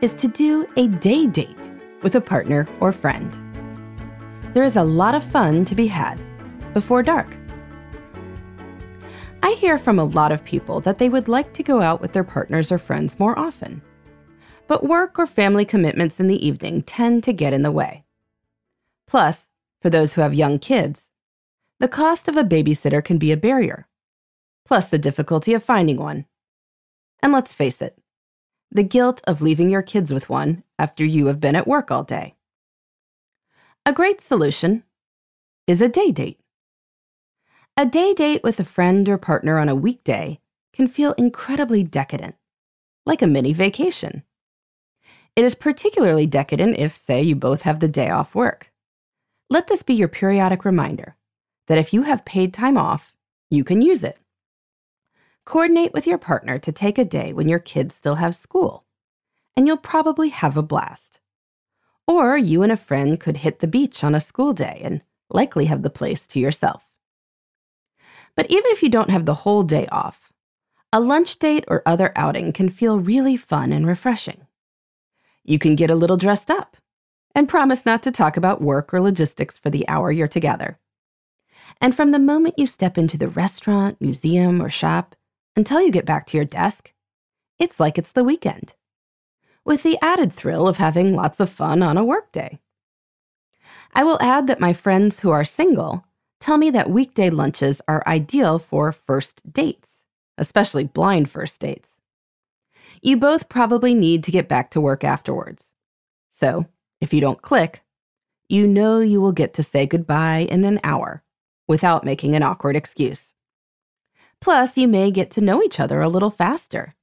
is to do a day date with a partner or friend. There is a lot of fun to be had before dark. I hear from a lot of people that they would like to go out with their partners or friends more often, but work or family commitments in the evening tend to get in the way. Plus, for those who have young kids, the cost of a babysitter can be a barrier, plus the difficulty of finding one. And let's face it, the guilt of leaving your kids with one after you have been at work all day. A great solution is a day date. A day date with a friend or partner on a weekday can feel incredibly decadent, like a mini vacation. It is particularly decadent if, say, you both have the day off work. Let this be your periodic reminder that if you have paid time off, you can use it. Coordinate with your partner to take a day when your kids still have school, and you'll probably have a blast. Or you and a friend could hit the beach on a school day and likely have the place to yourself. But even if you don't have the whole day off, a lunch date or other outing can feel really fun and refreshing. You can get a little dressed up and promise not to talk about work or logistics for the hour you're together. And from the moment you step into the restaurant, museum, or shop until you get back to your desk, it's like it's the weekend, with the added thrill of having lots of fun on a workday. I will add that my friends who are single tell me that weekday lunches are ideal for first dates, especially blind first dates. You both probably need to get back to work afterwards. So, if you don't click, you know you will get to say goodbye in an hour without making an awkward excuse. Plus, you may get to know each other a little faster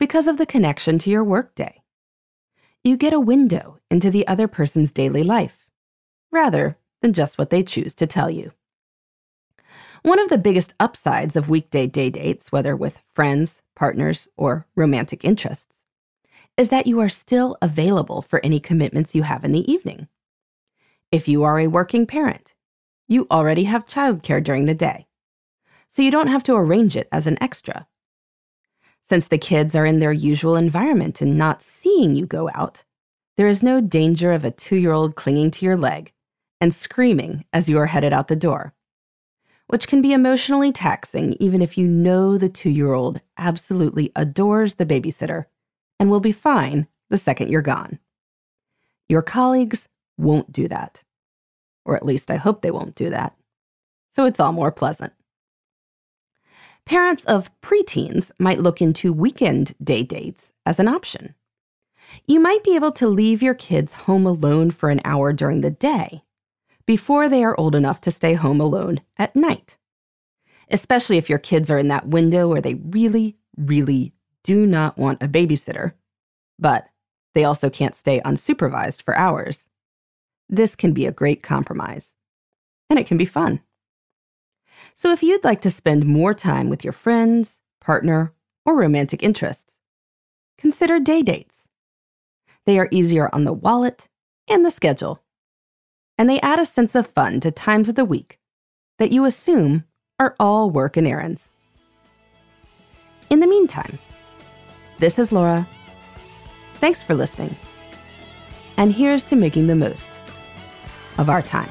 because of the connection to your workday. You get a window into the other person's daily life, rather than just what they choose to tell you. One of the biggest upsides of weekday day dates, whether with friends, partners, or romantic interests, is that you are still available for any commitments you have in the evening. If you are a working parent, you already have childcare during the day, so you don't have to arrange it as an extra. Since the kids are in their usual environment and not seeing you go out, there is no danger of a 2-year-old clinging to your leg and screaming as you are headed out the door, which can be emotionally taxing even if you know the 2-year-old absolutely adores the babysitter and will be fine the second you're gone. Your colleagues won't do that. Or at least I hope they won't do that. So it's all more pleasant. Parents of preteens might look into weekend day dates as an option. You might be able to leave your kids home alone for an hour during the day before they are old enough to stay home alone at night, especially if your kids are in that window where they really, really do not want a babysitter, but they also can't stay unsupervised for hours. This can be a great compromise, and it can be fun. So if you'd like to spend more time with your friends, partner, or romantic interests, consider day dates. They are easier on the wallet and the schedule, and they add a sense of fun to times of the week that you assume are all work and errands. In the meantime, this is Laura. Thanks for listening. And here's to making the most of our time.